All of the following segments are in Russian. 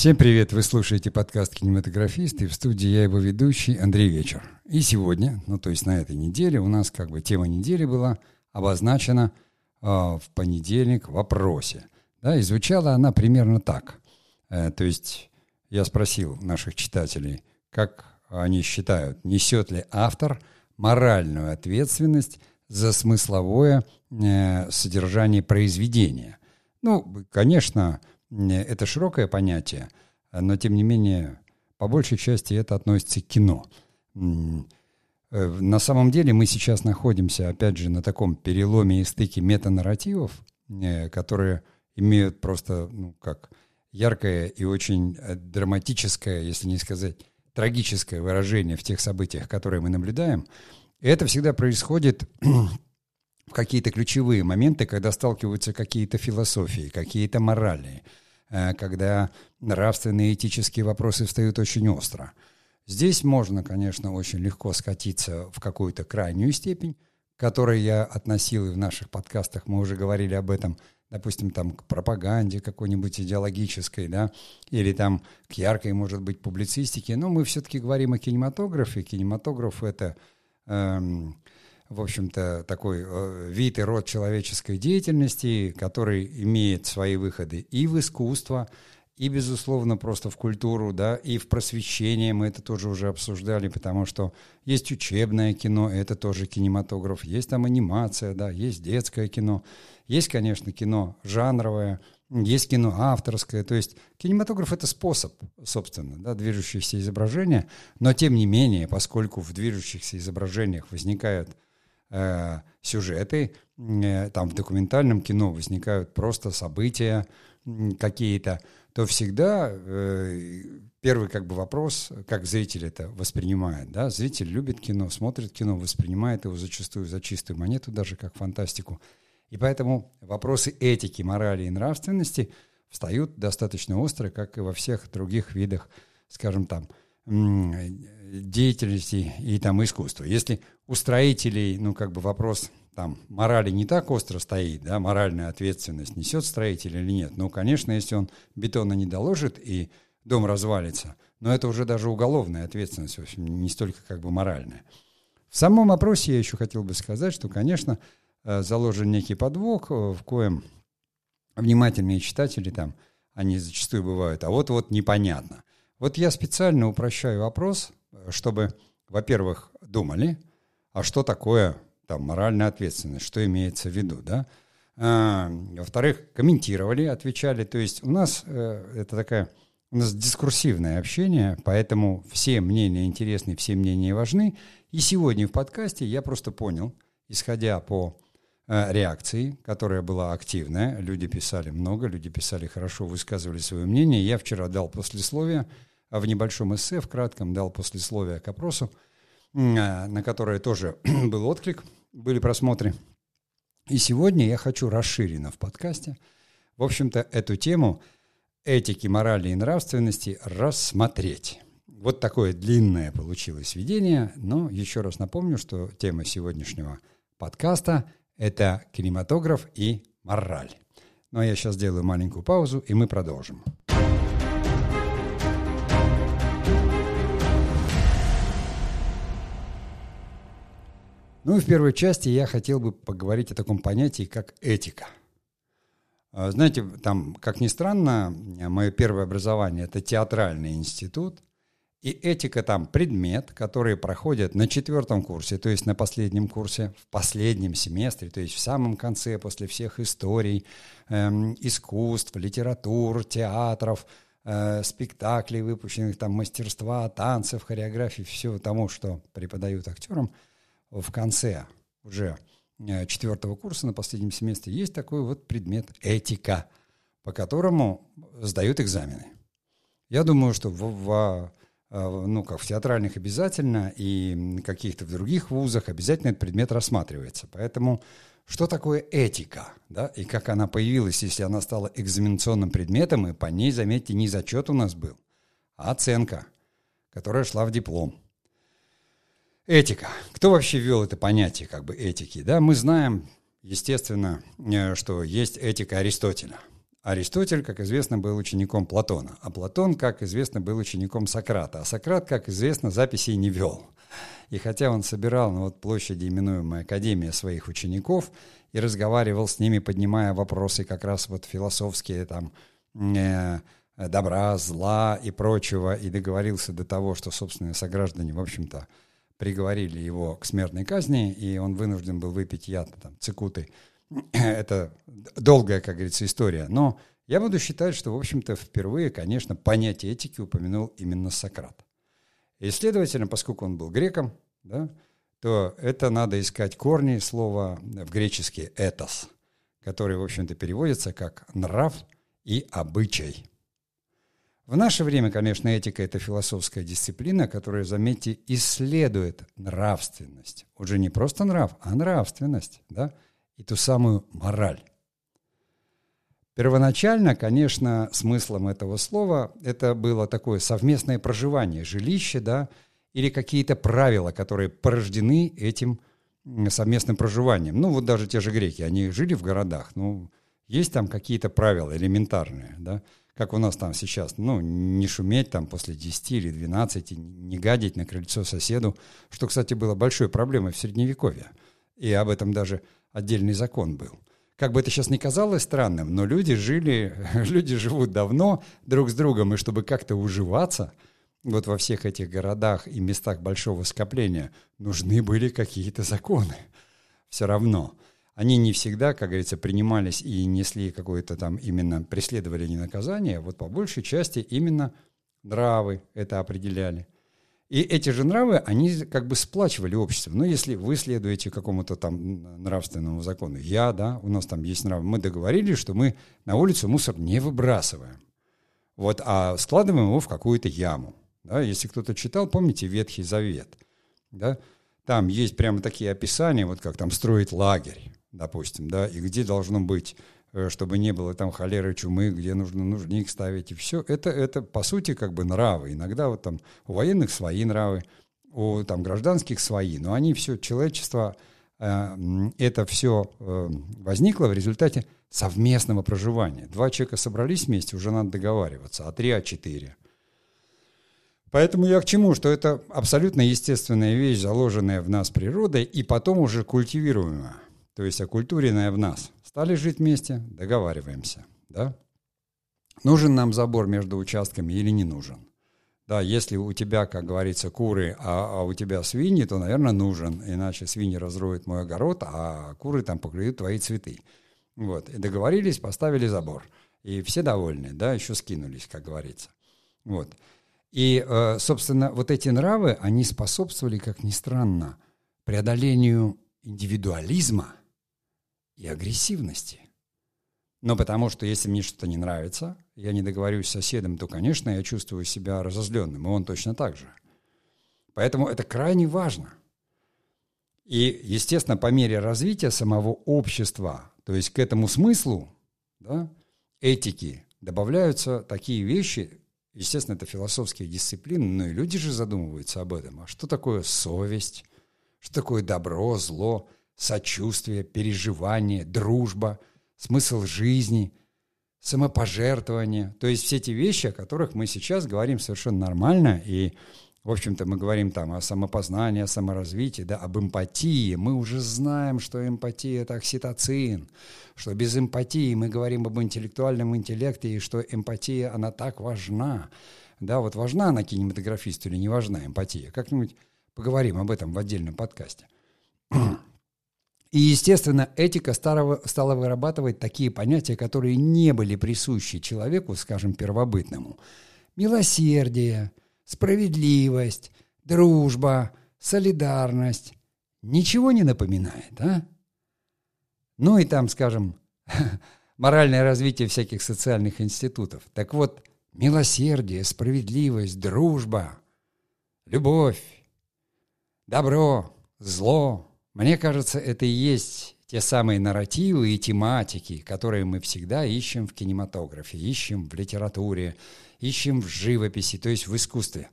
Всем привет! Вы слушаете подкаст «Кинематографисты». В студии я, его ведущий, Андрей Вечер. И сегодня, ну то есть на этой неделе, у нас как бы тема недели была обозначена в понедельник в вопросе. Да, и звучала она примерно так. То есть я спросил наших читателей, как они считают, несет ли автор моральную ответственность за смысловое содержание произведения. Ну, конечно, это широкое понятие, но, тем не менее, по большей части это относится к кино. На самом деле мы сейчас находимся, опять же, на таком переломе и стыке метанарративов, которые имеют просто, ну, как яркое и очень драматическое, если не сказать трагическое выражение в тех событиях, которые мы наблюдаем. И это всегда происходит в какие-то ключевые моменты, когда сталкиваются какие-то философии, какие-то морали, когда нравственные и этические вопросы встают очень остро. Здесь можно, конечно, очень легко скатиться в какую-то крайнюю степень, к которой я относил, и в наших подкастах мы уже говорили об этом, допустим, там к пропаганде какой-нибудь идеологической, да, или там к яркой, может быть, публицистике. Но мы все-таки говорим о кинематографе. Кинематограф — это... в общем-то, такой вид и род человеческой деятельности, который имеет свои выходы и в искусство, и, безусловно, просто в культуру, да, и в просвещение. Мы это тоже уже обсуждали, потому что есть учебное кино, это тоже кинематограф, есть там анимация, да, есть детское кино, есть, конечно, кино жанровое, есть кино авторское. То есть кинематограф — это способ, собственно, да, движущихся изображения, но, тем не менее, поскольку в движущихся изображениях возникают сюжеты, там в документальном кино возникают просто события какие-то, то всегда первый как бы вопрос, как зритель это воспринимает. Да? Зритель любит кино, смотрит кино, воспринимает его зачастую за чистую монету, даже как фантастику. И поэтому вопросы этики, морали и нравственности встают достаточно остро, как и во всех других видах, скажем, там, деятельности и там искусства. Если у строителей, ну, как бы вопрос там морали не так остро стоит, да, моральная ответственность несет строитель или нет, ну, конечно, если он бетона не доложит и дом развалится, но это уже даже уголовная ответственность, в общем, не столько как бы моральная. В самом вопросе я еще хотел бы сказать, что, конечно, заложен некий подвох, в коем внимательные читатели там, они зачастую бывают, а вот-вот непонятно. Вот я специально упрощаю вопрос, чтобы, во-первых, думали, а что такое там моральная ответственность, что имеется в виду, да? Во-вторых, комментировали, отвечали. То есть у нас это такая, у нас дискурсивное общение, поэтому все мнения интересны, все мнения важны. И сегодня в подкасте я просто понял, исходя по реакции, которая была активная, люди писали много, люди писали хорошо, высказывали свое мнение. Я вчера дал послесловие, в небольшом эссе, в кратком дал послесловие к опросу, на которое тоже был отклик, были просмотры. И сегодня я хочу расширенно в подкасте, в общем-то, эту тему этики, морали и нравственности рассмотреть. Вот такое длинное получилось введение, но еще раз напомню, что тема сегодняшнего подкаста – это кинематограф и мораль. Ну а я сейчас делаю маленькую паузу, и мы продолжим. Ну и в первой части я хотел бы поговорить о таком понятии, как этика. Знаете, там, как ни странно, мое первое образование – это театральный институт, и этика там предмет, который проходит на 4 курсе, то есть на последнем курсе, в последнем семестре, то есть в самом конце, после всех историй, искусств, литератур, театров, спектаклей выпущенных, там мастерства, танцев, хореографии, всего тому, что преподают актерам, в конце уже 4 курса, на последнем семестре, есть такой вот предмет этика, по которому сдают экзамены. Я думаю, что ну, как в театральных обязательно, и каких-то в других вузах обязательно этот предмет рассматривается. Поэтому что такое этика, да, и как она появилась, если она стала экзаменационным предметом, и по ней, заметьте, не зачет у нас был, а оценка, которая шла в диплом. Этика. Кто вообще ввел это понятие, как бы, этики, да? Мы знаем, естественно, что есть этика Аристотеля. Аристотель, как известно, был учеником Платона, а Платон, как известно, был учеником Сократа, а Сократ, как известно, записей не вел. И хотя он собирал на вот площади, именуемой Академия, своих учеников и разговаривал с ними, поднимая вопросы как раз вот философские, там, добра, зла и прочего, и договорился до того, что собственные сограждане, в общем-то, приговорили его к смертной казни, и он вынужден был выпить яд, там, цикуты. Это долгая, как говорится, история. Но я буду считать, что, в общем-то, впервые, конечно, понятие этики упомянул именно Сократ. И, следовательно, поскольку он был греком, да, то это надо искать корни слова в греческий «этос», который, в общем-то, переводится как «нрав» и «обычай». В наше время, конечно, этика – это философская дисциплина, которая, заметьте, исследует нравственность. Уже не просто нрав, а нравственность, да, и ту самую мораль. Первоначально, конечно, смыслом этого слова это было такое совместное проживание, жилище, да, или какие-то правила, которые порождены этим совместным проживанием. Ну, вот даже те же греки, они жили в городах, ну, есть там какие-то правила элементарные, да, как у нас там сейчас, ну, не шуметь там после 10 или 12, не гадить на крыльцо соседу, что, кстати, было большой проблемой в Средневековье, и об этом даже отдельный закон был. Как бы это сейчас ни казалось странным, но люди живут давно друг с другом, и чтобы как-то уживаться, вот во всех этих городах и местах большого скопления нужны были какие-то законы. Все равно. Они не всегда, как говорится, принимались и несли какое-то там именно преследование, не наказание. Вот по большей части именно нравы это определяли. И эти же нравы, они как бы сплачивали общество. Но если вы следуете какому-то там нравственному закону, у нас там есть нравы, мы договорились, что мы на улицу мусор не выбрасываем, вот, а складываем его в какую-то яму. Да? Если кто-то читал, помните Ветхий Завет? Да? Там есть прямо такие описания, вот как там строить лагерь, допустим, да, и где должно быть, чтобы не было там холеры, чумы, где нужно нужник ставить, и все. Это по сути, как бы нравы. Иногда вот там у военных свои нравы, у там гражданских свои. Но они все, человечество, это все возникло в результате совместного проживания. 2 человека собрались вместе, уже надо договариваться, а 3, а 4. Поэтому я к чему? Что это абсолютно естественная вещь, заложенная в нас природой, и потом уже культивируемая. То есть окультуренная в нас. Стали жить вместе, договариваемся. Да? Нужен нам забор между участками или не нужен? Да, если у тебя, как говорится, куры, а у тебя свиньи, то, наверное, нужен. Иначе свиньи разроют мой огород, а куры там поклюют твои цветы. Вот. И договорились, поставили забор. И все довольны, да, еще скинулись, как говорится. Вот. И, собственно, вот эти нравы, они способствовали, как ни странно, преодолению индивидуализма и агрессивности. Но потому что если мне что-то не нравится, я не договорюсь с соседом, то, конечно, я чувствую себя разозленным, и он точно так же. Поэтому это крайне важно. И, естественно, по мере развития самого общества, то есть к этому смыслу, да, этики, добавляются такие вещи, естественно, это философские дисциплины, но и люди же задумываются об этом. А что такое совесть? Что такое добро, зло, сочувствие, переживание, дружба, смысл жизни, самопожертвование? То есть все эти вещи, о которых мы сейчас говорим совершенно нормально. И, в общем-то, мы говорим там о самопознании, о саморазвитии, да, об эмпатии. Мы уже знаем, что эмпатия – это окситоцин, что без эмпатии мы говорим об интеллектуальном интеллекте, и что эмпатия, она так важна. Да, вот важна она кинематографисту или не важна эмпатия? Как-нибудь поговорим об этом в отдельном подкасте. И, естественно, этика стала вырабатывать такие понятия, которые не были присущи человеку, скажем, первобытному. Милосердие, справедливость, дружба, солидарность. Ничего не напоминает, а? Ну и там, скажем, моральное развитие всяких социальных институтов. Так вот, милосердие, справедливость, дружба, любовь, добро, зло. Мне кажется, это и есть те самые нарративы и тематики, которые мы всегда ищем в кинематографе, ищем в литературе, ищем в живописи, то есть в искусстве.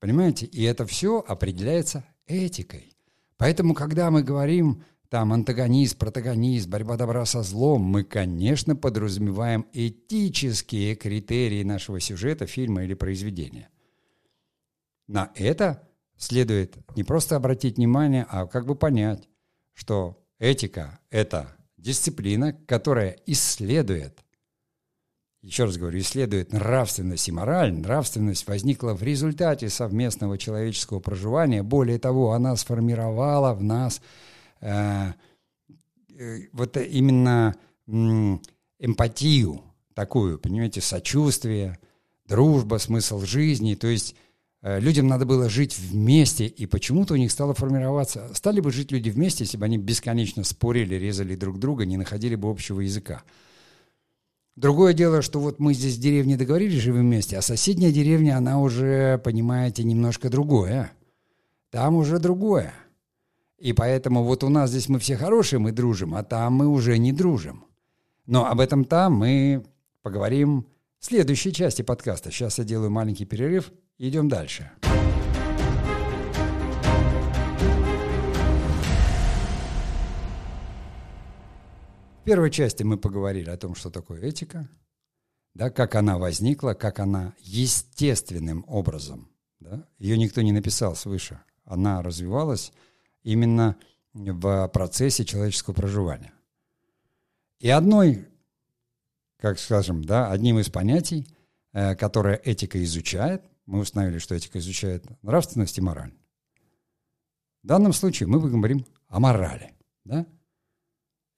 Понимаете? И это все определяется этикой. Поэтому, когда мы говорим Там антагонист, протагонист, борьба добра со злом. Мы, конечно, подразумеваем этические критерии нашего сюжета, фильма или произведения. На это следует не просто обратить внимание, а как бы понять, что этика – это дисциплина, которая исследует, еще раз говорю, исследует нравственность и мораль. Нравственность возникла в результате совместного человеческого проживания. Более того, она сформировала в нас вот именно эмпатию такую, понимаете, сочувствие, дружба, смысл жизни. То есть людям надо было жить вместе, и почему-то у них стало формироваться. Стали бы жить люди вместе, если бы они бесконечно спорили, резали друг друга, не находили бы общего языка. Другое дело, что вот мы здесь в деревне договорились, живем вместе, а соседняя деревня, она уже, понимаете, немножко другое. Там уже другое. И поэтому вот у нас здесь мы все хорошие, мы дружим, а там мы уже не дружим. Но об этом там мы поговорим в следующей части подкаста. Сейчас я делаю маленький перерыв, идем дальше. В первой части мы поговорили о том, что такое этика, да, как она возникла, как она естественным образом, да, ее никто не написал свыше, она развивалась именно в процессе человеческого проживания. И одной, как скажем, да, одним из понятий, которое этика изучает, мы установили, что этика изучает нравственность и мораль. В данном случае мы поговорим о морали, да?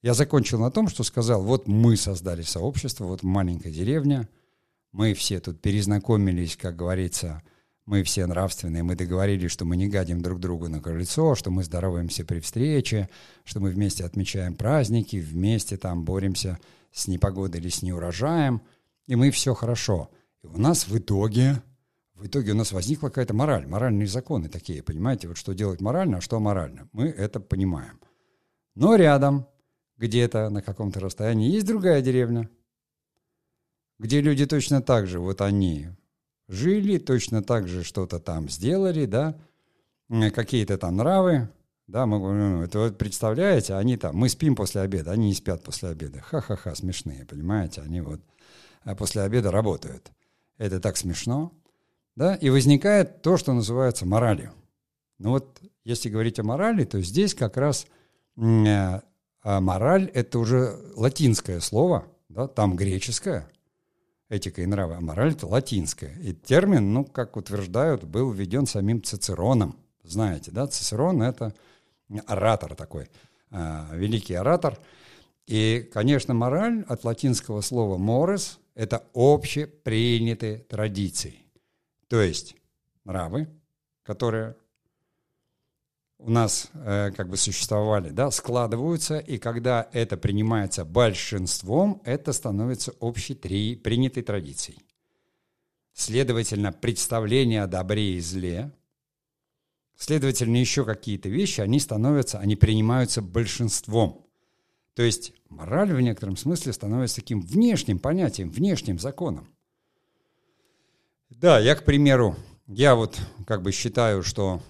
Я закончил на том, что сказал, вот мы создали сообщество, вот маленькая деревня, мы все тут перезнакомились, как говорится, мы все нравственные, мы договорились, что мы не гадим друг другу на крыльцо, что мы здороваемся при встрече, что мы вместе отмечаем праздники, вместе там боремся с непогодой или с неурожаем, и мы все хорошо. И у нас в итоге у нас возникла какая-то мораль, моральные законы такие, понимаете, вот что делать морально, а что аморально, мы это понимаем. Но рядом... где-то на каком-то расстоянии есть другая деревня, где люди точно так же, вот они жили, точно так же что-то там сделали, да, какие-то там нравы, да, мы говорим, это вот представляете, они там, мы спим после обеда, они не спят после обеда, ха-ха-ха, смешные, понимаете, они вот после обеда работают, это так смешно, да, и возникает то, что называется моралью. Ну вот, если говорить о морали, то здесь как раз... А мораль – это уже латинское слово, да, там греческое, этика и нравы, а мораль – это латинское. И термин, ну, как утверждают, был введен самим Цицероном. Знаете, да, Цицерон – это оратор такой, великий оратор. И, конечно, мораль от латинского слова «морес» – это общепринятые традиции. То есть нравы, которые... у нас как бы существовали, да, складываются, и когда это принимается большинством, это становится общепринятой традицией. Следовательно, представление о добре и зле, следовательно, еще какие-то вещи, они принимаются большинством. То есть мораль в некотором смысле становится таким внешним понятием, внешним законом. Да, я, к примеру, вот как бы считаю, что...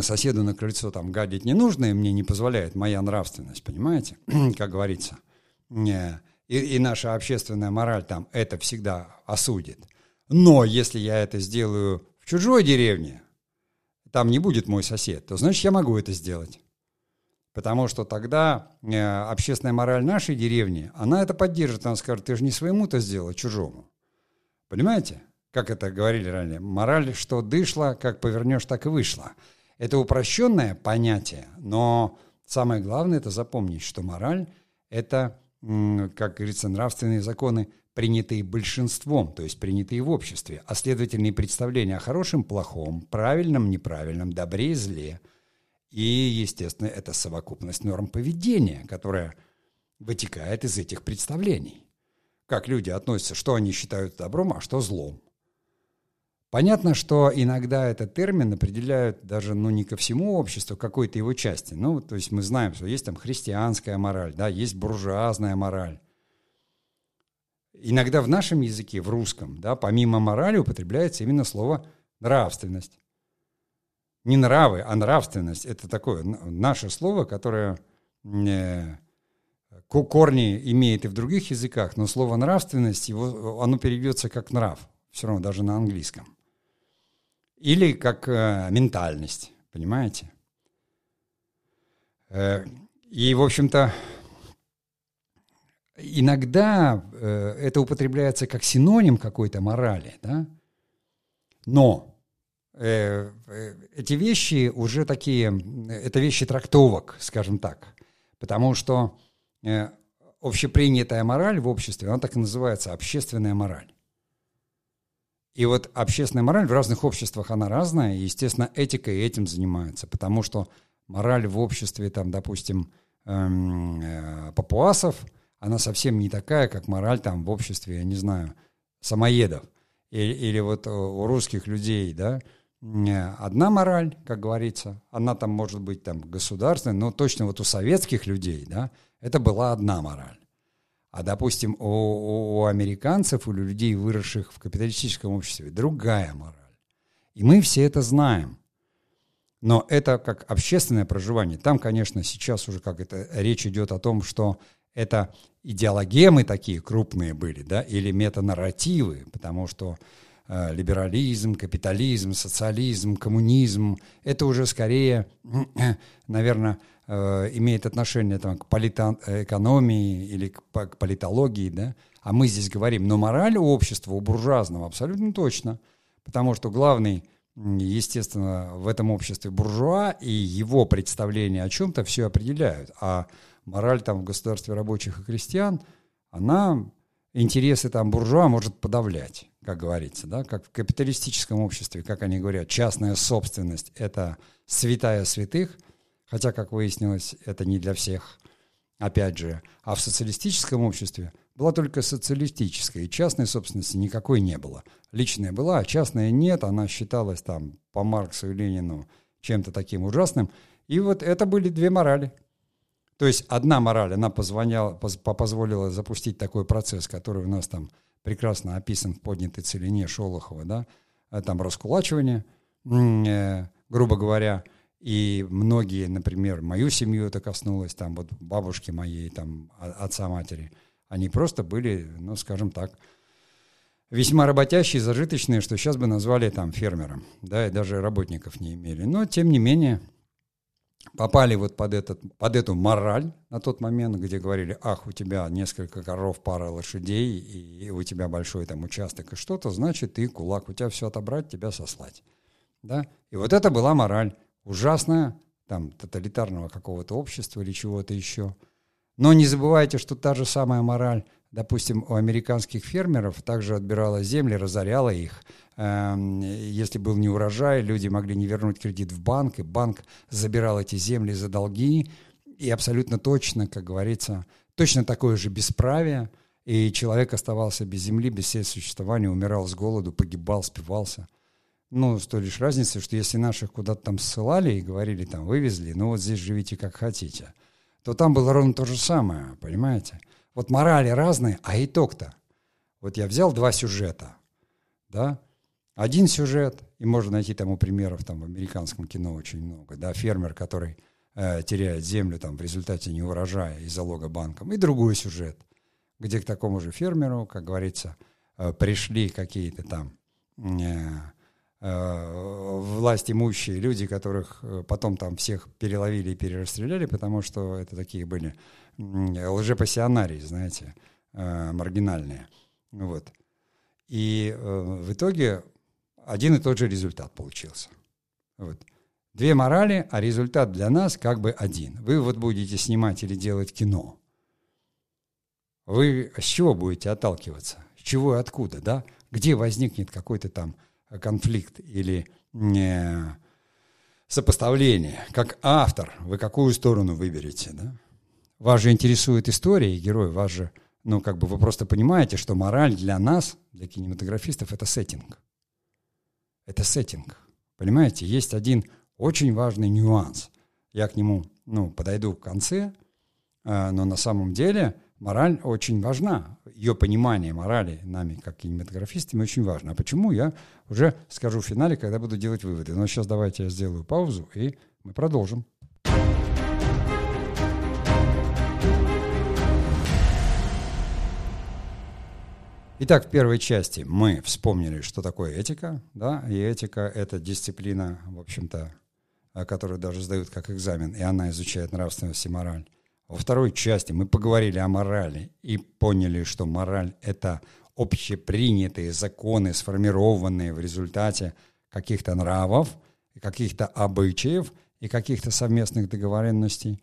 соседу на крыльцо там гадить не нужно, и мне не позволяет моя нравственность, понимаете, как говорится. И наша общественная мораль там это всегда осудит. Но если я это сделаю в чужой деревне, там не будет мой сосед, то значит я могу это сделать. Потому что тогда общественная мораль нашей деревни, она это поддержит, она скажет, ты же не своему-то сделал, а чужому. Понимаете, как это говорили ранее, мораль, что дышла, как повернешь, так и вышла. Это упрощенное понятие, но самое главное – это запомнить, что мораль – это, как говорится, нравственные законы, принятые большинством, то есть принятые в обществе, а следовательные представления о хорошем, плохом, правильном, неправильном, добре и зле. И, естественно, это совокупность норм поведения, которая вытекает из этих представлений. Как люди относятся, что они считают добром, а что злом. Понятно, что иногда этот термин определяют даже, ну, не ко всему обществу, какой-то его части. Ну, то есть мы знаем, что есть там христианская мораль, да, есть буржуазная мораль. Иногда в нашем языке, в русском, да, помимо морали употребляется именно слово «нравственность». не нравы, а нравственность. Это такое наше слово, которое корни имеет и в других языках, но слово нравственность, его, оно переведется как нрав, все равно даже на английском. Или как ментальность, понимаете? И, в общем-то, иногда это употребляется как синоним какой-то морали, да? Но эти вещи уже такие, это вещи трактовок, скажем так, потому что общепринятая мораль в обществе, она так и называется, общественная мораль. И вот общественная мораль в разных обществах, она разная, и, естественно, этикой этим занимается, потому что мораль в обществе, там, допустим, папуасов, она совсем не такая, как мораль там в обществе, я не знаю, самоедов. Или вот у русских людей, да, одна мораль, как говорится, она там может быть там государственная, но точно вот у советских людей, да, это была одна мораль. А, допустим, у американцев, у людей, выросших в капиталистическом обществе, другая мораль. И мы все это знаем. Но это как общественное проживание. Там, конечно, сейчас уже как это речь идет о том, что это идеологемы такие крупные были, да, или метанарративы, потому что либерализм, капитализм, социализм, коммунизм, это уже скорее, наверное, имеет отношение там, к политэкономии или к политологии, да, а мы здесь говорим, но мораль у общества, у буржуазного абсолютно точно, потому что главный, естественно, в этом обществе буржуа и его представления о чем-то все определяют. А мораль там в государстве рабочих и крестьян, она интересы там буржуа может подавлять, как говорится, да, как в капиталистическом обществе, как они говорят, частная собственность – это святая святых, хотя, как выяснилось, это не для всех, опять же. А в социалистическом обществе была только социалистическая, и частной собственности никакой не было. Личная была, а частная нет, она считалась там по Марксу и Ленину чем-то таким ужасным. И вот это были две морали. То есть одна мораль, она позволила запустить такой процесс, который у нас там прекрасно описан в «Поднятой целине» Шолохова, да, там раскулачивание, грубо говоря. И многие, например, мою семью это коснулось, там вот бабушки моей, там отца, матери, они просто были, ну, скажем так, весьма работящие, зажиточные, что сейчас бы назвали там фермером, да, и даже работников не имели. Но, тем не менее, попали вот под эту мораль на тот момент, где говорили, ах, у тебя несколько коров, пара лошадей, и у тебя большой там участок и что-то, значит, ты кулак, у тебя все отобрать, тебя сослать, да. И вот это была мораль ужасная, там, тоталитарного какого-то общества или чего-то еще. Но не забывайте, что та же самая мораль, допустим, у американских фермеров также отбирала земли, разоряла их. Если был не урожай, люди могли не вернуть кредит в банк, и банк забирал эти земли за долги. И абсолютно точно, как говорится, точно такое же бесправие. И человек оставался без земли, без существования, умирал с голоду, погибал, спивался. Ну, с той лишь разницей, что если наших куда-то там ссылали и говорили, там, вывезли, ну вот здесь живите как хотите, то там было ровно то же самое, понимаете? Вот морали разные, а итог-то. Вот я взял два сюжета, да? Один сюжет, и можно найти тому примеров, там в американском кино очень много, да, фермер, который теряет землю там в результате неурожая и залога банком, и другой сюжет, где к такому же фермеру, как говорится, пришли какие-то там... власть имущие люди, которых потом там всех переловили и перерастреляли, потому что это такие были лжепассионарии, знаете, маргинальные. Вот. И в итоге один и тот же результат получился. Вот. Две морали, а результат для нас как бы один. Вы вот будете снимать или делать кино. Вы с чего будете отталкиваться? С чего и откуда, да? Где возникнет какой-то там конфликт или сопоставление, как автор, вы какую сторону выберете, да? Вас же интересует история и герой, вас же, ну, как бы вы просто понимаете, что мораль для нас, для кинематографистов, это сеттинг. Это сеттинг. Понимаете, есть один очень важный нюанс. Я к нему, ну, подойду в конце, но на самом деле мораль очень важна. Ее понимание морали нами, как кинематографистами, очень важно. А почему, я уже скажу в финале, когда буду делать выводы. Но сейчас давайте я сделаю паузу, и мы продолжим. Итак, в первой части мы вспомнили, что такое этика, да, и этика — это дисциплина, в общем-то, которую даже сдают как экзамен, и она изучает нравственность и мораль. Во второй части мы поговорили о морали и поняли, что мораль — это общепринятые законы, сформированные в результате каких-то нравов, каких-то обычаев и каких-то совместных договоренностей,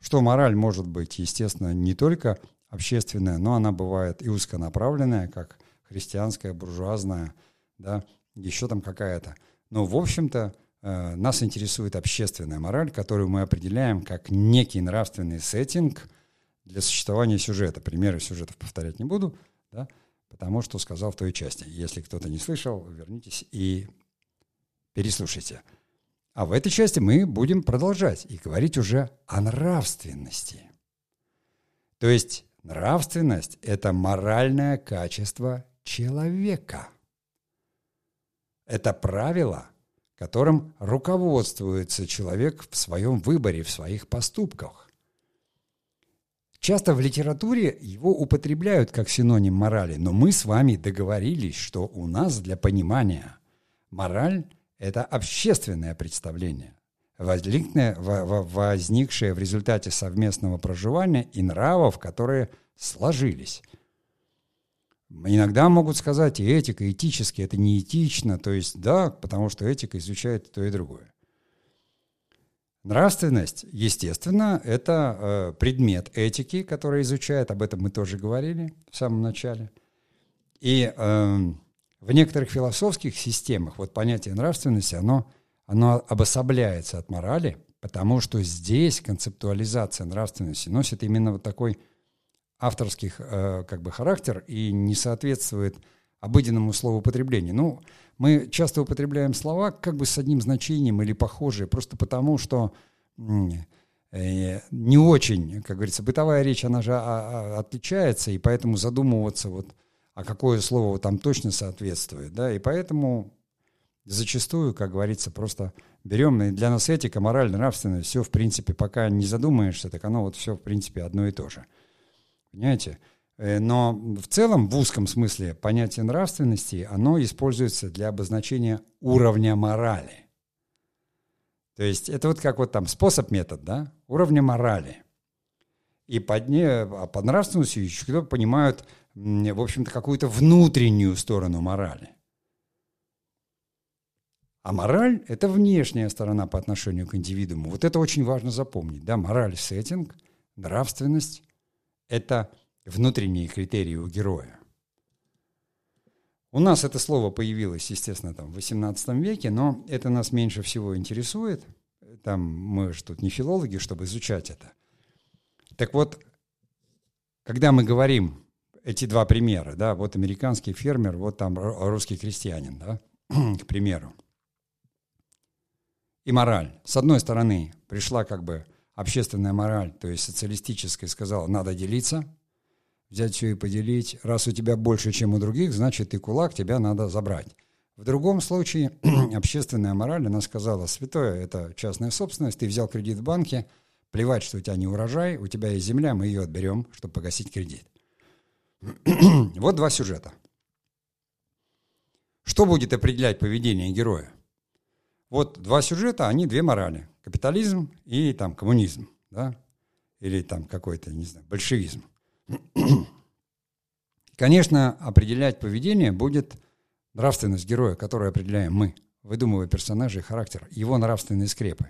что мораль может быть, естественно, не только общественная, но она бывает и узконаправленная, как христианская, буржуазная, да, еще там какая-то. Но, в общем-то, нас интересует общественная мораль, которую мы определяем как некий нравственный сеттинг для существования сюжета. Примеры сюжетов повторять не буду, да, потому что сказал в той части. Если кто-то не слышал, вернитесь и переслушайте. А в этой части мы будем продолжать и говорить уже о нравственности. То есть нравственность – это моральное качество человека. Это правило, которым руководствуется человек в своем выборе, в своих поступках. Часто в литературе его употребляют как синоним морали, но мы с вами договорились, что у нас для понимания мораль – это общественное представление, возникшее в результате совместного проживания и нравов, которые сложились. Иногда могут сказать, и этика, и этически, это неэтично, то есть да, потому что этика изучает то и другое. Нравственность, естественно, это предмет этики, который изучает, об этом мы тоже говорили в самом начале. И в некоторых философских системах вот понятие нравственности, оно обособляется от морали, потому что здесь концептуализация нравственности носит именно вот такой авторский как бы характер и не соответствует обыденному словоупотреблению. Ну, мы часто употребляем слова как бы с одним значением или похожие, просто потому что не очень, как говорится, бытовая речь, она же отличается, и поэтому задумываться, вот, а какое слово там точно соответствует, да, и поэтому зачастую, как говорится, просто берем, и для нас этика, мораль, нравственность, все, в принципе, пока не задумаешься, так оно вот все, в принципе, одно и то же. Понимаете? Но в целом, в узком смысле, понятие нравственности, оно используется для обозначения уровня морали. То есть это вот как вот там способ-метод, да? Уровня морали. И под нравственностью еще понимают, в общем-то, какую-то внутреннюю сторону морали. А мораль – это внешняя сторона по отношению к индивидууму. Вот это очень важно запомнить. Да? Мораль – сеттинг, нравственность – это внутренние критерии у героя. У нас это слово появилось, естественно, там, в XVIII веке, но это нас меньше всего интересует. Там, мы же тут не филологи, чтобы изучать это. Так вот, когда мы говорим эти два примера, да, вот американский фермер, вот там русский крестьянин, да, к примеру, и мораль. С одной стороны, пришла как бы общественная мораль, то есть социалистическая, сказала, надо делиться, взять все и поделить. Раз у тебя больше, чем у других, значит, и кулак тебя надо забрать. В другом случае, общественная мораль, она сказала, святое, это частная собственность, ты взял кредит в банке, плевать, что у тебя не урожай, у тебя есть земля, мы ее отберем, чтобы погасить кредит. Вот два сюжета. Что будет определять поведение героя? Вот два сюжета, они две морали. Капитализм и там коммунизм, да? Или там какой-то, не знаю, большевизм. Конечно, определять поведение будет нравственность героя, которую определяем мы, выдумывая персонажа и характер, его нравственные скрепы.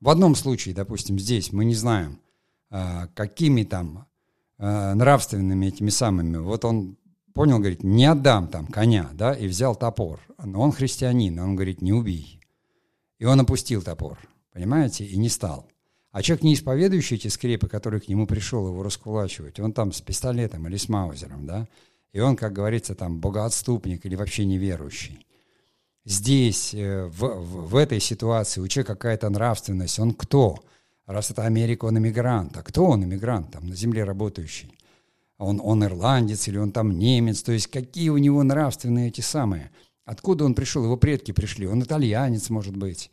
В одном случае, допустим, здесь мы не знаем, какими там нравственными этими самыми, вот он понял, говорит, не отдам там коня, да, и взял топор. Но он христианин, он говорит, не убей. И он опустил топор, понимаете, и не стал. А человек, не исповедующий эти скрепы, который к нему пришел его раскулачивать, он там с пистолетом или с маузером, да, и он, как говорится, там богоотступник или вообще неверующий. Здесь, в этой ситуации у человека какая-то нравственность, он кто? Раз это Америка, он иммигрант. А кто он иммигрант там на земле работающий? Он ирландец или он там немец? То есть какие у него нравственные эти самые? Откуда он пришел? Его предки пришли. Он итальянец, может быть.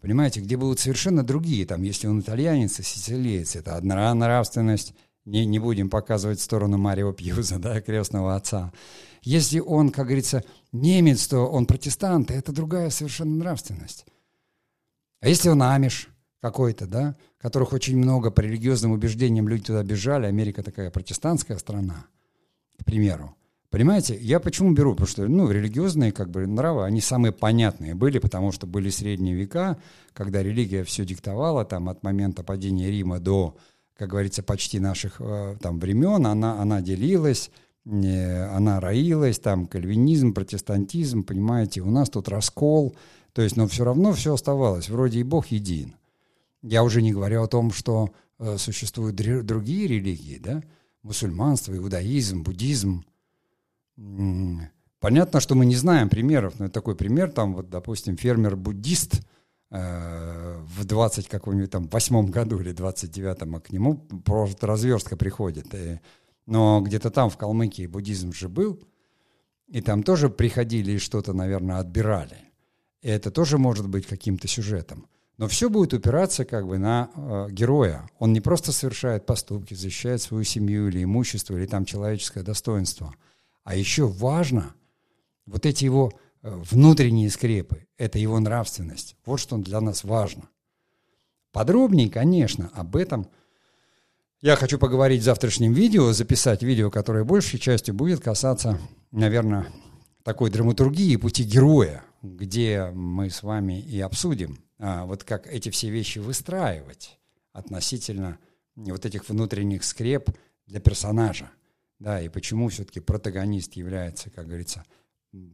Понимаете, где будут совершенно другие. Там, если он итальянец и сицилиец, это одна нравственность. Не будем показывать сторону Марио Пьюза, да, крестного отца. Если он, как говорится, немец, то он протестант, и это другая совершенно нравственность. А если он амиш какой-то, да, которых очень много по религиозным убеждениям люди туда бежали, Америка такая протестантская страна, к примеру. Понимаете, я почему беру? Потому что, религиозные как бы нравы, они самые понятные были, потому что были средние века, когда религия все диктовала, там, от момента падения Рима до, как говорится, почти наших там времен, она делилась, она роилась, там, кальвинизм, протестантизм, понимаете, у нас тут раскол, то есть, но все равно все оставалось, вроде и Бог един. Я уже не говорю о том, что существуют другие религии, да, мусульманство, иудаизм, буддизм. Понятно, что мы не знаем примеров, но такой пример, там, вот, допустим, фермер-буддист, в 20 каком-нибудь там 8 году или 29-м, а к нему просто разверстка приходит. Но где-то там в Калмыкии буддизм же был, и там тоже приходили и что-то, наверное, отбирали. И это тоже может быть каким-то сюжетом. Но все будет упираться как бы на героя. Он не просто совершает поступки, защищает свою семью или имущество, или там человеческое достоинство. А еще важно вот эти его внутренние скрепы, это его нравственность. Вот что для нас важно. Подробнее, конечно, об этом я хочу поговорить в завтрашнем видео, записать видео, которое большей частью будет касаться, наверное, такой драматургии пути героя, где мы с вами и обсудим, вот как эти все вещи выстраивать относительно вот этих внутренних скреп для персонажа. Да, и почему все-таки протагонист является, как говорится,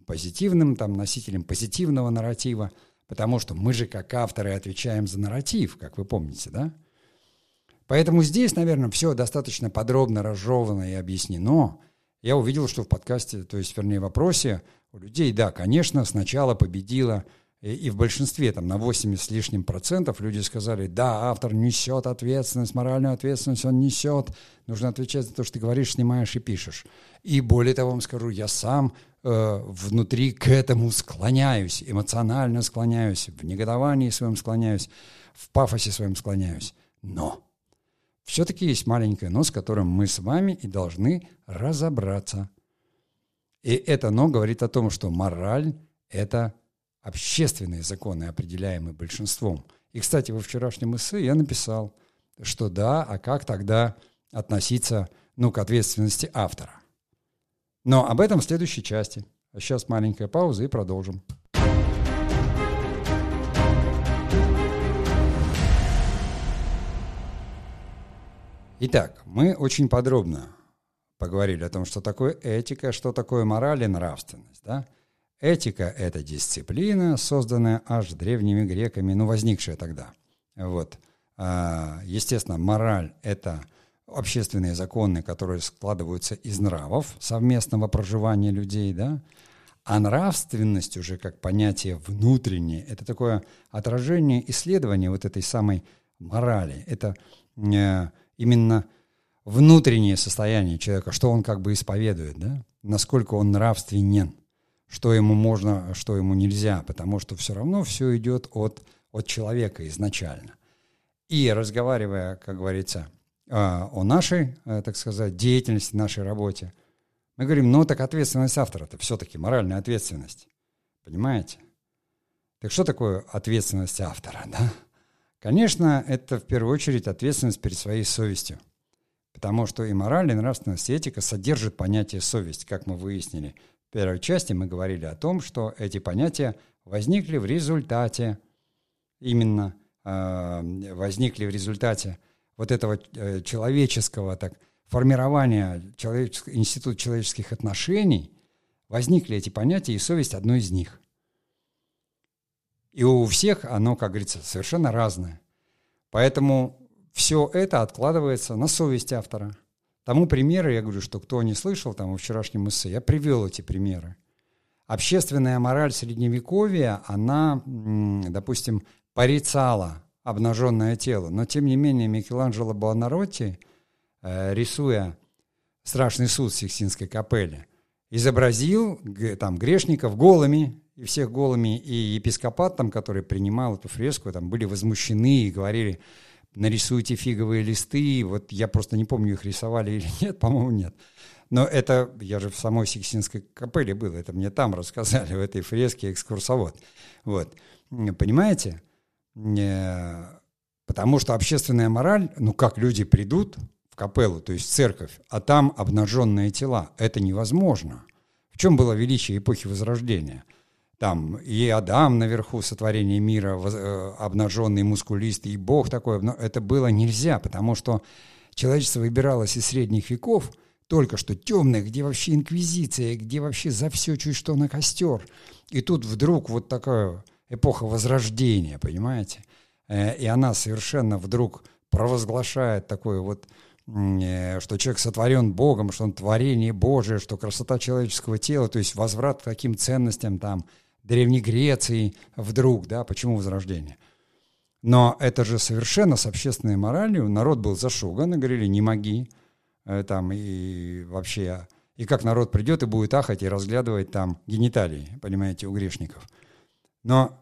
позитивным, там, носителем позитивного нарратива, потому что мы же, как авторы, отвечаем за нарратив, как вы помните, да? Поэтому здесь, наверное, все достаточно подробно разжевано и объяснено. Я увидел, что в подкасте, то есть, вернее, в вопросе у людей, да, конечно, сначала победила, и в большинстве, там, на 80 с лишним процентов люди сказали, да, автор несет ответственность, моральную ответственность он несет, нужно отвечать за то, что ты говоришь, снимаешь и пишешь. И более того, вам скажу, я сам внутри к этому склоняюсь, эмоционально склоняюсь, в негодовании своем склоняюсь, в пафосе своем склоняюсь. Но все-таки есть маленькое «но», с которым мы с вами и должны разобраться. И это «но» говорит о том, что мораль – это общественные законы, определяемые большинством. И, кстати, во вчерашнем эссе я написал, что да, а как тогда относиться, к ответственности автора? Но об этом в следующей части. А сейчас маленькая пауза и продолжим. Итак, мы очень подробно поговорили о том, что такое этика, что такое мораль и нравственность, да? Этика – это дисциплина, созданная аж древними греками, возникшая тогда. Вот. Естественно, мораль – это общественные законы, которые складываются из нравов совместного проживания людей, да? А нравственность уже как понятие внутреннее – это такое отражение исследования вот этой самой морали. Это именно внутреннее состояние человека, что он как бы исповедует, да? Насколько он нравственен, что ему можно, что ему нельзя, потому что все равно все идет от человека изначально. И разговаривая, как говорится, о нашей, так сказать, деятельности, нашей работе, мы говорим, так ответственность автора-то все-таки моральная ответственность. Понимаете? Так что такое ответственность автора, да? Конечно, это в первую очередь ответственность перед своей совестью, потому что и мораль, и нравственность, и этика содержат понятие совесть, как мы выяснили. В первой части мы говорили о том, что эти понятия возникли в результате, именно возникли в результате вот этого человеческого формирования, института человеческих отношений, возникли эти понятия, и совесть одно из них. И у всех оно, как говорится, совершенно разное. Поэтому все это откладывается на совесть автора. Тому примеры, я говорю, что кто не слышал, там во вчерашнем эссе, я привел эти примеры. Общественная мораль Средневековья, она, допустим, порицала обнаженное тело. Но, тем не менее, Микеланджело Буонаротти, рисуя страшный суд в Сикстинской капелле, изобразил там грешников голыми, и всех голыми, и епископат, там, который принимал эту фреску, там были возмущены и говорили: нарисуйте фиговые листы. Вот я просто не помню, их рисовали или нет, по-моему, нет. Но это, я же в самой Сикстинской капелле был, это мне там рассказали, в этой фреске экскурсовод. Вот. Понимаете? Потому что общественная мораль, ну как люди придут в капеллу, то есть в церковь, а там обнаженные тела, это невозможно. В чем было величие эпохи Возрождения? Там и Адам наверху, сотворение мира, обнаженный, мускулист, и Бог такой. Это было нельзя, потому что человечество выбиралось из средних веков, только что темных, где вообще инквизиция, где вообще за все чуть что на костер. И тут вдруг вот такая эпоха Возрождения, понимаете? И она совершенно вдруг провозглашает такое вот, что человек сотворен Богом, что он творение Божие, что красота человеческого тела, то есть возврат к таким ценностям там Древней Греции вдруг, да, почему Возрождение? Но это же совершенно с общественной моралью, народ был зашуган, и говорили: не моги. Там, и вообще, и как народ придет и будет ахать и разглядывать там гениталии, понимаете, у грешников. Но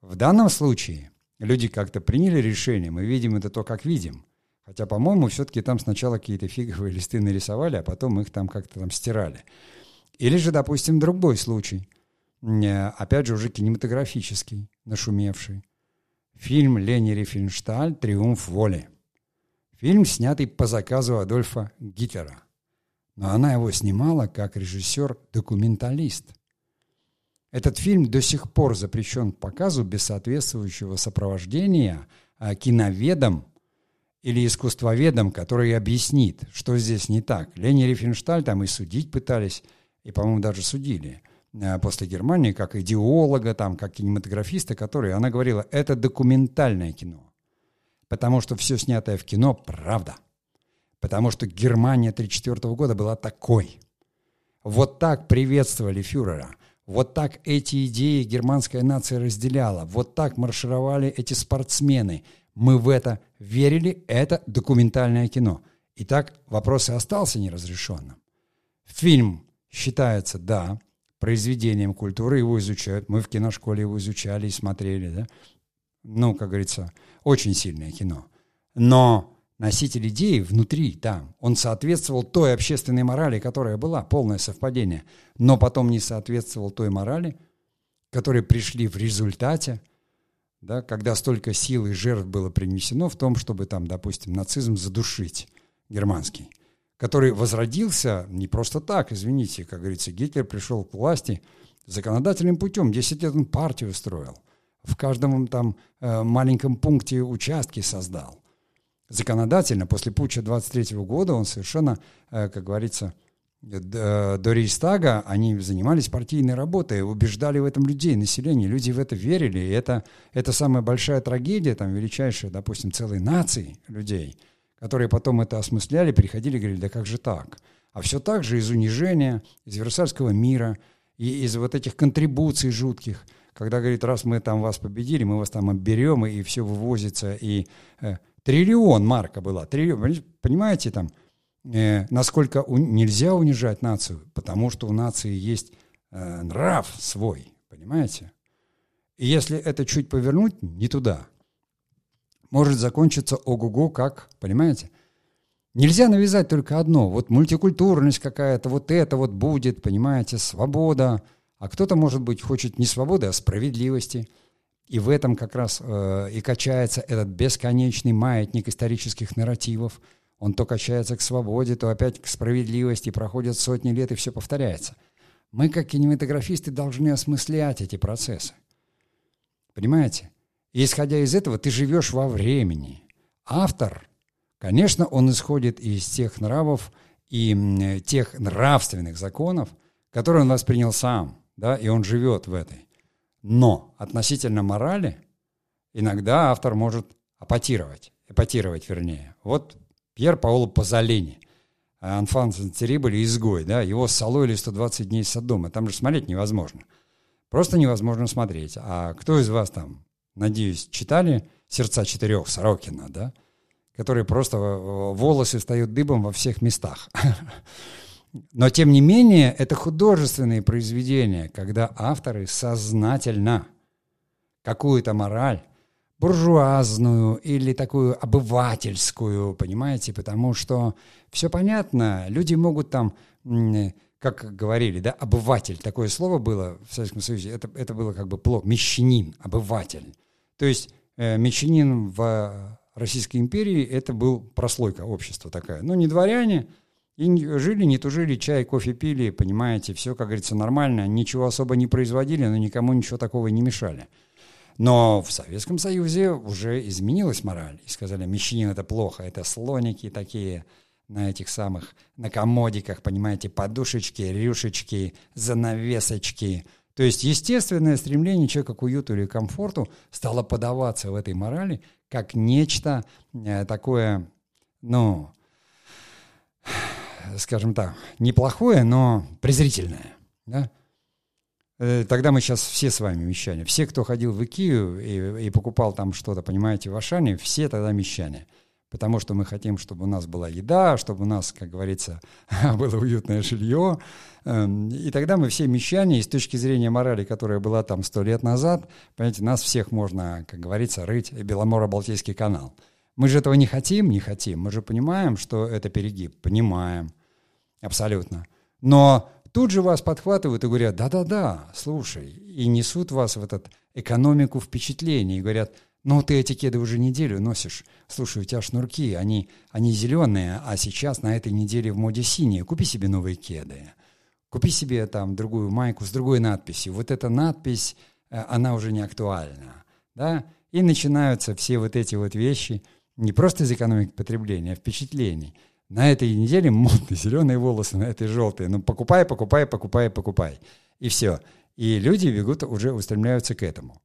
в данном случае люди как-то приняли решение, мы видим это то, как видим. Хотя, по-моему, все-таки там сначала какие-то фиговые листы нарисовали, а потом их там как-то там стирали. Или же, допустим, другой случай, опять же уже кинематографический, нашумевший. Фильм Лени Рифеншталь «Триумф воли». Фильм, снятый по заказу Адольфа Гитлера. Но она его снимала как режиссер-документалист. Этот фильм до сих пор запрещен к показу без соответствующего сопровождения киноведом или искусствоведом, который объяснит, что здесь не так. Лени Рифеншталь там и судить пытались, и, по-моему, даже судили после Германии, как идеолога, там, как кинематографиста, который, она говорила, это документальное кино. Потому что все снятое в кино – правда. Потому что Германия 1934 года была такой. Вот так приветствовали фюрера. Вот так эти идеи германская нация разделяла. Вот так маршировали эти спортсмены. Мы в это верили. Это документальное кино. Итак, вопрос и остался неразрешенным. Фильм считается, да, произведением культуры. Его изучают. Мы в киношколе его изучали и смотрели, да. Ну, как говорится, очень сильное кино. Но носитель идеи внутри, там, он соответствовал той общественной морали, которая была, полное совпадение, но потом не соответствовал той морали, которой пришли в результате, да, когда столько сил и жертв было принесено в том, чтобы, там, допустим, нацизм задушить германский, который возродился не просто так, извините, как говорится, Гитлер пришел к власти законодательным путем, 10 лет он партию устроил. В каждом там маленьком пункте участки создал. Законодательно, после путча 23 года он совершенно, как говорится, до Рейхстага они занимались партийной работой, убеждали в этом людей, население. Люди в это верили. И это самая большая трагедия, там, величайшая, допустим, целой нации людей, которые потом это осмысляли, приходили и говорили: да как же так? А все так же из унижения, из Версальского мира, и из вот этих контрибуций жутких, когда, говорит, раз мы там вас победили, мы вас там обберем, и все вывозится, и триллион марка была. Понимаете, там, насколько нельзя унижать нацию, потому что у нации есть нрав свой, понимаете? И если это чуть повернуть, не туда, может закончиться ого-го как, понимаете? Нельзя навязать только одно, вот мультикультурность какая-то, вот это вот будет, понимаете, свобода. А кто-то, может быть, хочет не свободы, а справедливости. И в этом как раз и качается этот бесконечный маятник исторических нарративов. Он то качается к свободе, то опять к справедливости. Проходят сотни лет, и все повторяется. Мы, как кинематографисты, должны осмыслять эти процессы. Понимаете? И исходя из этого, ты живешь во времени. Автор, конечно, он исходит из тех нравов и тех нравственных законов, которые он воспринял сам. Да, и он живет в этой. Но относительно морали иногда автор может апатировать. Вот Пьер Паоло Пазолини, «Анфан Сантерибель», «Изгой», да, его солоили 120 дней Содома. Там же смотреть невозможно. Просто невозможно смотреть. А кто из вас там надеюсь, читали «Сердца четырех» Сорокина, да, которые просто волосы встают дыбом во всех местах. Но, тем не менее, это художественные произведения, когда авторы сознательно какую-то мораль, буржуазную или такую обывательскую, понимаете, потому что все понятно, люди могут там, как говорили, да, обыватель, такое слово было в Советском Союзе, это было как бы плохо, мещанин, обыватель. То есть мещанин в Российской империи это был прослойка общества такая, ну не дворяне, и жили, не тужили, чай, кофе пили, понимаете, все, как говорится, нормально, ничего особо не производили, но никому ничего такого не мешали. Но в Советском Союзе уже изменилась мораль. И сказали, мещанин — это плохо, это слоники такие на этих самых, на комодиках, понимаете, подушечки, рюшечки, занавесочки. То есть естественное стремление человека к уюту или комфорту стало подаваться в этой морали как нечто такое, ну, скажем так, неплохое, но презрительное, да? Тогда мы сейчас все с вами мещане. Все, кто ходил в Икею и покупал там что-то, понимаете, в Ашане, все тогда мещане. Потому что мы хотим, чтобы у нас была еда, чтобы у нас, как говорится, было уютное жилье. И тогда мы все мещане, и с точки зрения морали, которая была там 100 лет назад, понимаете, нас всех можно, как говорится, рыть Беломоро-Балтийский канал. Мы же этого не хотим, не хотим. Мы же понимаем, что это перегиб. Понимаем. Абсолютно. Но тут же вас подхватывают и говорят, да-да-да, слушай, и несут вас в этот экономику впечатлений. И говорят, ну ты эти кеды уже неделю носишь, слушай, у тебя шнурки, они зеленые, а сейчас на этой неделе в моде синие, купи себе новые кеды, купи себе там другую майку с другой надписью, вот эта надпись, она уже не актуальна, да, и начинаются все вот эти вот вещи, не просто из экономики потребления, а впечатлений. На этой неделе модно зеленые волосы, на этой желтые. Ну, покупай, покупай, покупай, покупай. И все. И люди бегут, уже устремляются к этому.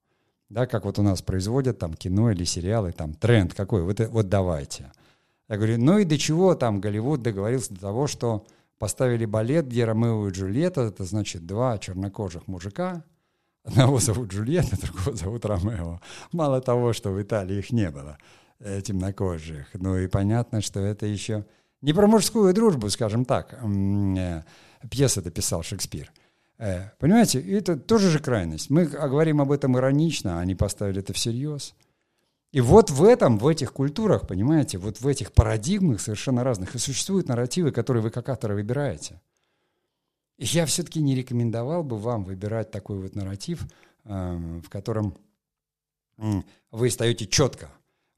Да, как вот у нас производят там кино или сериалы, там тренд какой, вот давайте. Я говорю, ну и до чего там Голливуд договорился до того, что поставили балет, где Ромео и Джульетта, это значит 2 чернокожих мужика. Одного зовут Джульетта, другого зовут Ромео. Мало того, что в Италии их не было, темнокожих. Ну и понятно, что это еще... Не про мужскую дружбу, скажем так, пьеса-то писал Шекспир. Понимаете, это тоже же крайность. Мы говорим об этом иронично, а они поставили это всерьез. И вот в этих культурах, понимаете, вот в этих парадигмах совершенно разных и существуют нарративы, которые вы как автор выбираете. И я все-таки не рекомендовал бы вам выбирать такой вот нарратив, в котором вы стоите четко.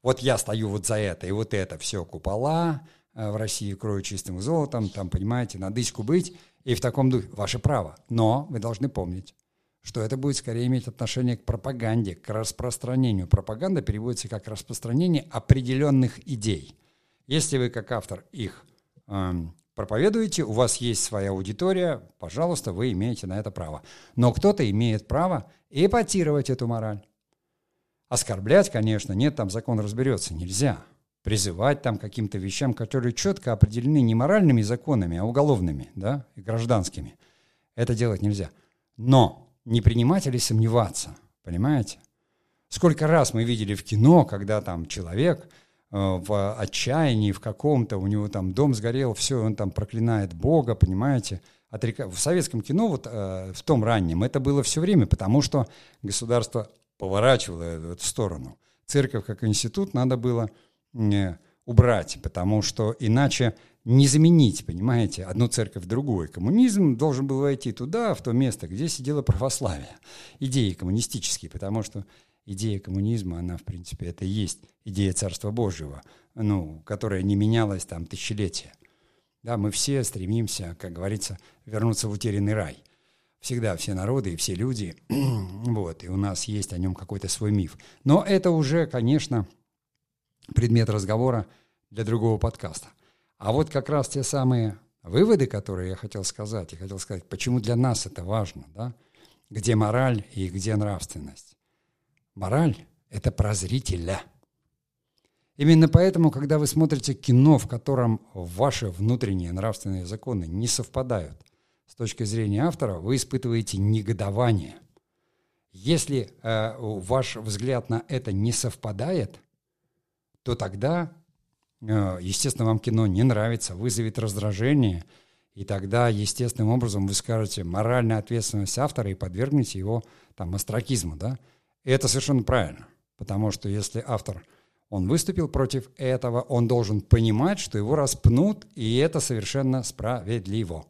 Вот я стою вот за это, и вот это все купола, в России крою чистым золотом, там, понимаете, на дыську быть, и в таком духе. Ваше право. Но вы должны помнить, что это будет скорее иметь отношение к пропаганде, к распространению. Пропаганда переводится как распространение определенных идей. Если вы, как автор, их проповедуете, у вас есть своя аудитория, пожалуйста, вы имеете на это право. Но кто-то имеет право эпатировать эту мораль. Оскорблять, конечно, нет, там закон разберется, нельзя. Призывать там каким-то вещам, которые четко определены не моральными законами, а уголовными, да, и гражданскими. Это делать нельзя. Но не принимать или сомневаться, понимаете? Сколько раз мы видели в кино, когда там человек в отчаянии, в каком-то, у него там дом сгорел, все, он там проклинает Бога, понимаете? В советском кино, вот в том раннем, это было все время, потому что государство поворачивало эту сторону. Церковь как институт надо было... убрать, потому что иначе не заменить, понимаете, одну церковь в другую. Коммунизм должен был войти туда, в то место, где сидело православие. Идеи коммунистические, потому что идея коммунизма, она, в принципе, это и есть идея Царства Божьего, ну, которая не менялась там тысячелетия. Да, мы все стремимся, как говорится, вернуться в утерянный рай. Всегда все народы и все люди, вот, и у нас есть о нем какой-то свой миф. Но это уже, конечно... предмет разговора для другого подкаста. А вот как раз те самые выводы, которые я хотел сказать. Я хотел сказать, почему для нас это важно, да? Где мораль и где нравственность. Мораль – это про зрителя. Именно поэтому, когда вы смотрите кино, в котором ваши внутренние нравственные законы не совпадают, с точки зрения автора вы испытываете негодование. Если ваш взгляд на это не совпадает, то тогда, естественно, вам кино не нравится, вызовет раздражение, и тогда естественным образом вы скажете моральную ответственность автора и подвергнете его там остракизму, да? И это совершенно правильно, потому что если автор, он выступил против этого, он должен понимать, что его распнут, и это совершенно справедливо.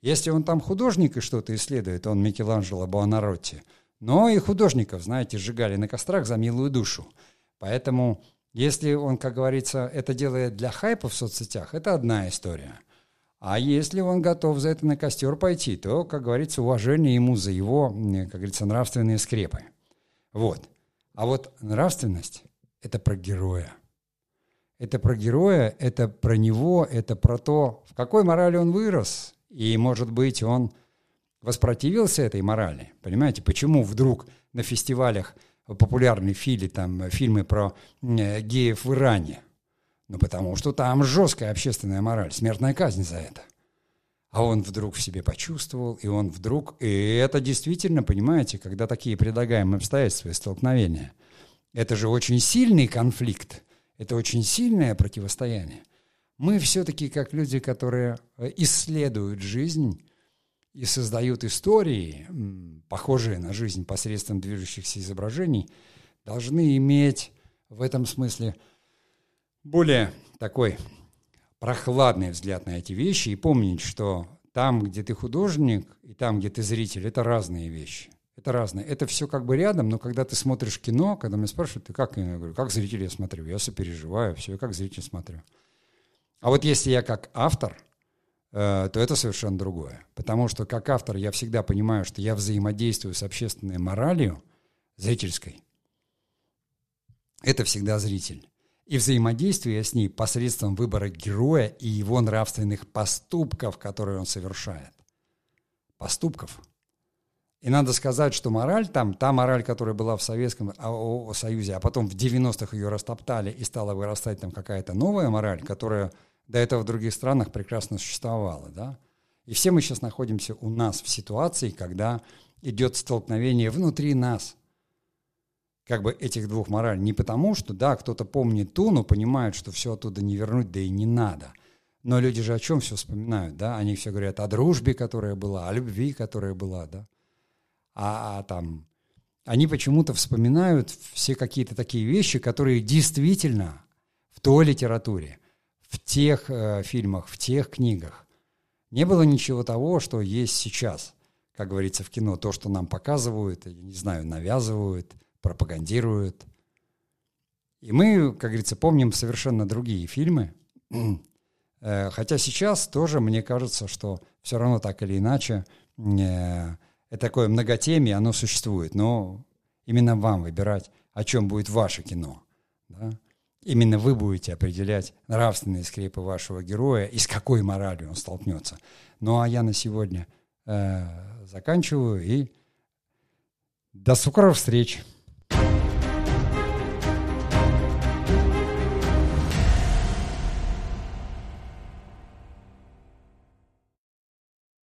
Если он там художник и что-то исследует, он Микеланджело Буонаротти, но и художников, знаете, сжигали на кострах за милую душу. Поэтому, если он, как говорится, это делает для хайпа в соцсетях, это одна история. А если он готов за это на костер пойти, то, как говорится, уважение ему за его, как говорится, нравственные скрепы. Вот. А вот нравственность – это про героя. Это про героя, это про него, это про то, в какой морали он вырос. И, может быть, он воспротивился этой морали. Понимаете, почему вдруг на фестивалях популярны фильмы про геев в Иране? Ну, потому что там жесткая общественная мораль, смертная казнь за это. А он вдруг в себе почувствовал, и он вдруг... И это действительно, понимаете, когда такие предлагаемые обстоятельства и столкновения. Это же очень сильный конфликт, это очень сильное противостояние. Мы все-таки, как люди, которые исследуют жизнь и создают истории, похожие на жизнь посредством движущихся изображений, должны иметь в этом смысле более такой прохладный взгляд на эти вещи и помнить, что там, где ты художник, и там, где ты зритель, это разные вещи. Это разное. Это все как бы рядом, но когда ты смотришь кино, когда меня спрашивают, ты как? Я говорю, как зритель я смотрю, я сопереживаю, все, я как зритель смотрю. А вот если я как автор, то это совершенно другое. Потому что как автор я всегда понимаю, что я взаимодействую с общественной моралью, зрительской. Это всегда зритель. И взаимодействую я с ней посредством выбора героя и его нравственных поступков, которые он совершает. Поступков. И надо сказать, что мораль там, та мораль, которая была в Советском Союзе, а потом в 90-х ее растоптали и стала вырастать там какая-то новая мораль, которая до этого в других странах прекрасно существовала, да? И все мы сейчас находимся у нас в ситуации, когда идет столкновение внутри нас, как бы этих двух моралей. Не потому, что, да, кто-то помнит ту, но понимает, что все оттуда не вернуть, да и не надо. Но люди же о чем все вспоминают, да? Они все говорят о дружбе, которая была, о любви, которая была, да? А там они почему-то вспоминают все какие-то такие вещи, которые действительно в той литературе, в тех фильмах, в тех книгах не было ничего того, что есть сейчас, как говорится, в кино. То, что нам показывают, я не знаю, навязывают, пропагандируют. И мы, как говорится, помним совершенно другие фильмы. Хотя сейчас тоже, мне кажется, что все равно так или иначе... Это такое многотемье, оно существует, но именно вам выбирать, о чем будет ваше кино. Да? Именно вы будете определять нравственные скрепы вашего героя и с какой моралью он столкнется. Ну а я на сегодня заканчиваю и до скорых встреч!